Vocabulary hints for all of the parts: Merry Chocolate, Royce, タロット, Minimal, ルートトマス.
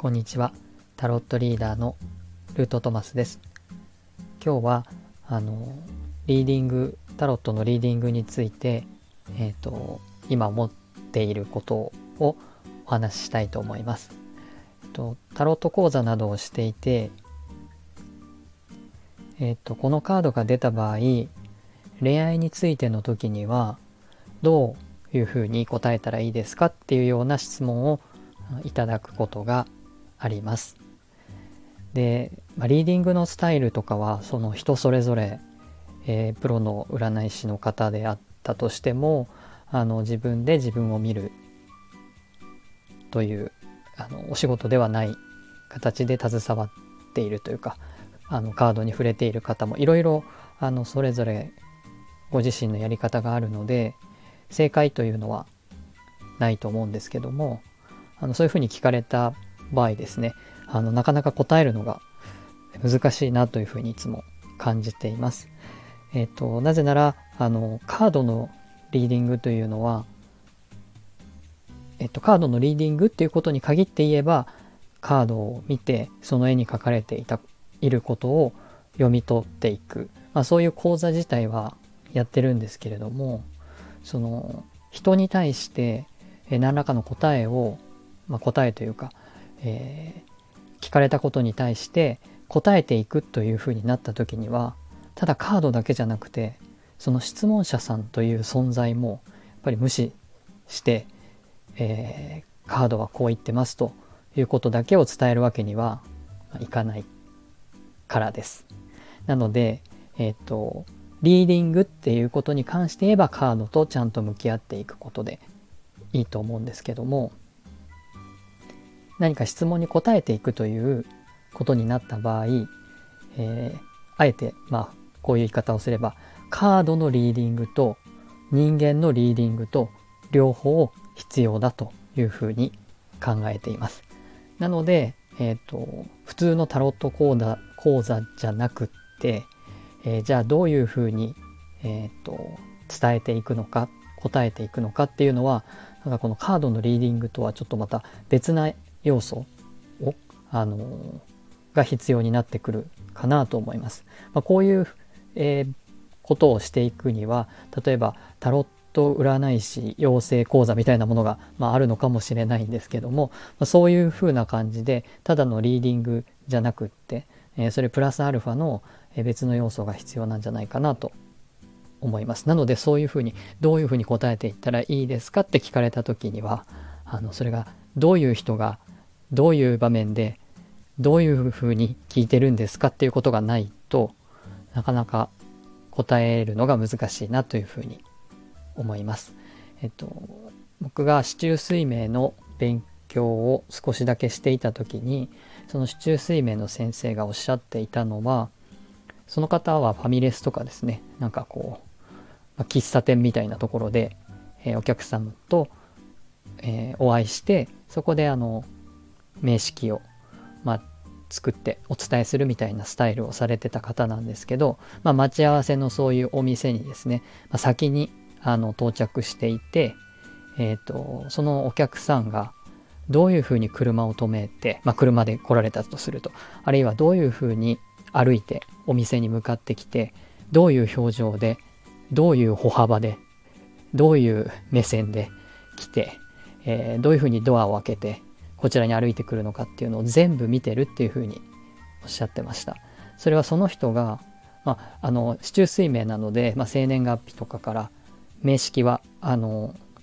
こんにちは、タロットリーダーのルートトマスです。今日はリーディング、タロットのリーディングについて、今思っていることをお話ししたいと思います。タロット講座などをしていて、このカードが出た場合、恋愛についての時にはどういうふうに答えたらいいですかっていうような質問をいただくことがあります。で、リーディングのスタイルとかはその人それぞれ、プロの占い師の方であったとしても自分で自分を見るというお仕事ではない形で携わっているというかカードに触れている方もいろいろそれぞれご自身のやり方があるので正解というのはないと思うんですけども、そういうふうに聞かれた場合ですね、なかなか答えるのが難しいなというふうにいつも感じています。なぜならカードのリーディングというのは、カードのリーディングっていうことに限って言えばカードを見てその絵に描かれていることを読み取っていく、そういう講座自体はやってるんですけれども、その人に対して何らかの答えを、答えというか、聞かれたことに対して答えていくというふうになった時には、ただカードだけじゃなくてその質問者さんという存在もやっぱり無視して、カードはこう言ってますということだけを伝えるわけにはいかないからです。なので、リーディングっていうことに関して言えばカードとちゃんと向き合っていくことでいいと思うんですけども、何か質問に答えていくということになった場合、あえて、こういう言い方をすればカードのリーディングと人間のリーディングと両方必要だというふうに考えています。なので、普通のタロット講座じゃなくって、じゃあどういうふうに、伝えていくのか、答えていくのかっていうのは、なんかこのカードのリーディングとはちょっとまた別な要素を、が必要になってくるかなと思います。こういう、ことをしていくには、例えばタロット占い師養成講座みたいなものが、あるのかもしれないんですけども、そういうふうな感じでただのリーディングじゃなくって、それプラスアルファの別の要素が必要なんじゃないかなと思います。なのでそういうふうにどういうふうに答えていったらいいですかって聞かれた時には、それがどういう人がどういう場面でどういうふうに聞いてるんですかっていうことがないとなかなか答えるのが難しいなというふうに思います。僕が四柱推命の勉強を少しだけしていた時に、その四柱推命の先生がおっしゃっていたのは、その方はファミレスとかですね、なんかこう喫茶店みたいなところで、お客様と、お会いして、そこで名式を、作ってお伝えするみたいなスタイルをされてた方なんですけど、待ち合わせのそういうお店にですね、先に到着していて、そのお客さんがどういうふうに車を止めて、車で来られたとすると、あるいはどういうふうに歩いてお店に向かってきて、どういう表情で、どういう歩幅で、どういう目線で来て、どういうふうにドアを開けてこちらに歩いてくるのかっていうのを全部見てるっていうふうにおっしゃってました。それはその人が、四柱推命なので、生年月日とかから名式は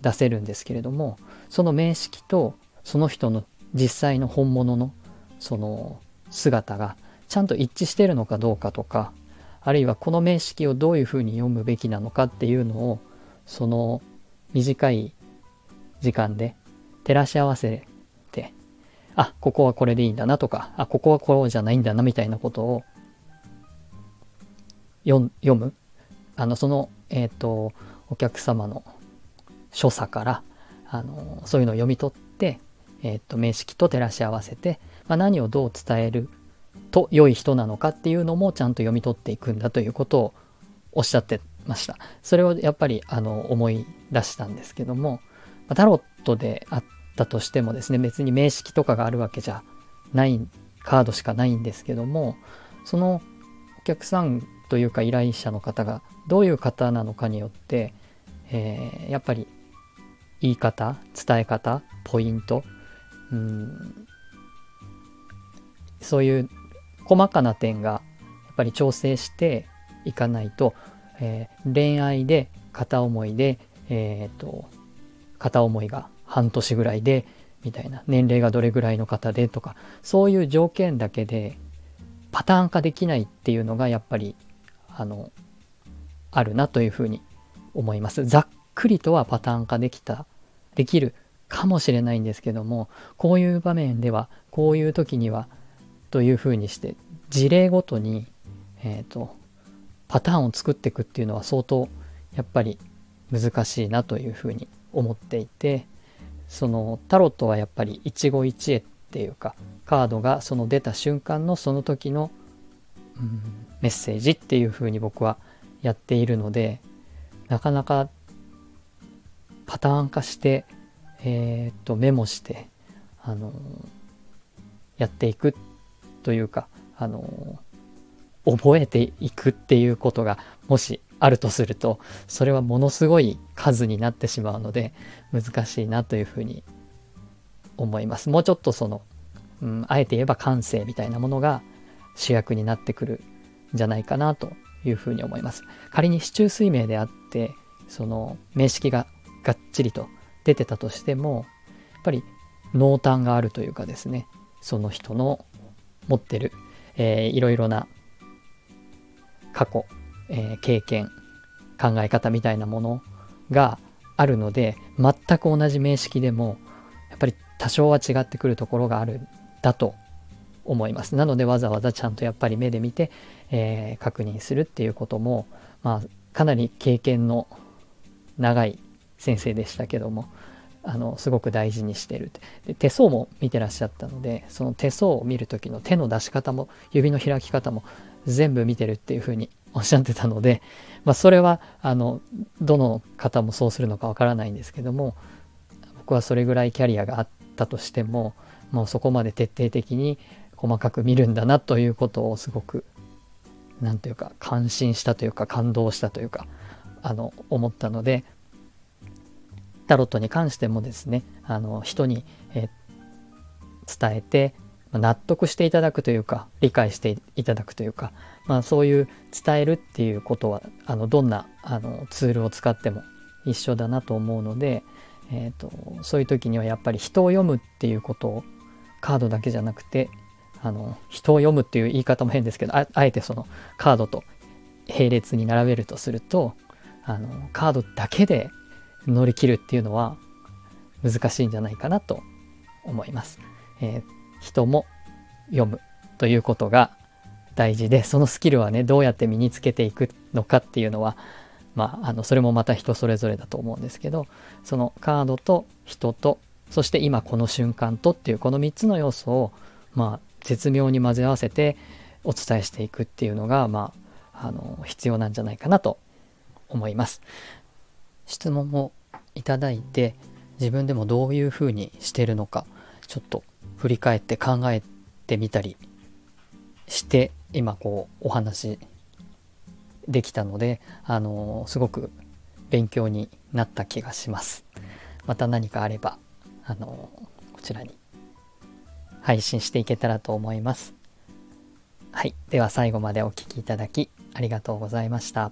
出せるんですけれども、その名式とその人の実際の本物のその姿がちゃんと一致してるのかどうかとか、あるいはこの名式をどういうふうに読むべきなのかっていうのを、その短い時間で照らし合わせて、ここはこれでいいんだなとか、ここはこうじゃないんだなみたいなことを読む、お客様の所作からそういうのを読み取って、名式と照らし合わせて、何をどう伝えると良い人なのかっていうのもちゃんと読み取っていくんだということをおっしゃってました。それをやっぱり思い出したんですけども、タロットであったとしてもですね、別に名式とかがあるわけじゃないカードしかないんですけども、そのお客さんというか依頼者の方がどういう方なのかによって、やっぱり言い方、伝え方、ポイント、そういう細かな点がやっぱり調整していかないと、恋愛で片思いで、片思いが半年ぐらいでみたいな、年齢がどれぐらいの方でとか、そういう条件だけでパターン化できないっていうのがやっぱりあるなというふうに思います。ざっくりとはパターン化できるかもしれないんですけども、こういう場面ではこういう時にはというふうにして事例ごとに、パターンを作っていくっていうのは相当やっぱり難しいなというふうに思っていて、そのタロットはやっぱり一期一会っていうか、カードがその出た瞬間のその時の、メッセージっていうふうに僕はやっているので、なかなかパターン化して、メモして、やっていくというか、覚えていくっていうことがもしあるとすると、それはものすごい数になってしまうので難しいなというふうに思います。もうちょっとあえて言えば感性みたいなものが主役になってくるんじゃないかなというふうに思います。仮に四柱推命であって、その名式ががっちりと出てたとしても、やっぱり濃淡があるというかですね、その人の持ってる、いろいろな過去、経験、考え方みたいなものがあるので、全く同じ名式でもやっぱり多少は違ってくるところがあるんだと思います。なのでわざわざちゃんとやっぱり目で見て、確認するっていうことも、かなり経験の長い先生でしたけども、すごく大事にしてる。で、手相も見てらっしゃったので、その手相を見る時の手の出し方も指の開き方も全部見てるっていうふうにおっしゃってたので、それはどの方もそうするのかわからないんですけども、僕はそれぐらいキャリアがあったとしても、もうそこまで徹底的に細かく見るんだなということをすごくなんというか感心したというか感動したというか思ったので、タロットに関してもですね、人に、伝えて納得していただくというか理解していただくというか、そういう伝えるっていうことはどんなツールを使っても一緒だなと思うので、そういう時にはやっぱり人を読むっていうことを、カードだけじゃなくて人を読むっていう言い方も変ですけど、あえてそのカードと並列に並べるとすると、カードだけで乗り切るっていうのは難しいんじゃないかなと思います。人も読むということが大事で、そのスキルはね、どうやって身につけていくのかっていうのは、それもまた人それぞれだと思うんですけど、そのカードと人と、そして今この瞬間とっていうこの3つの要素を絶妙に混ぜ合わせてお伝えしていくっていうのが必要なんじゃないかなと思います。質問もいただいて、自分でもどういうふうにしてるのかちょっと振り返って考えてみたりして、今お話できたので、すごく勉強になった気がします。また何かあればこちらに配信していけたらと思います。はい、では最後までお聞きいただきありがとうございました。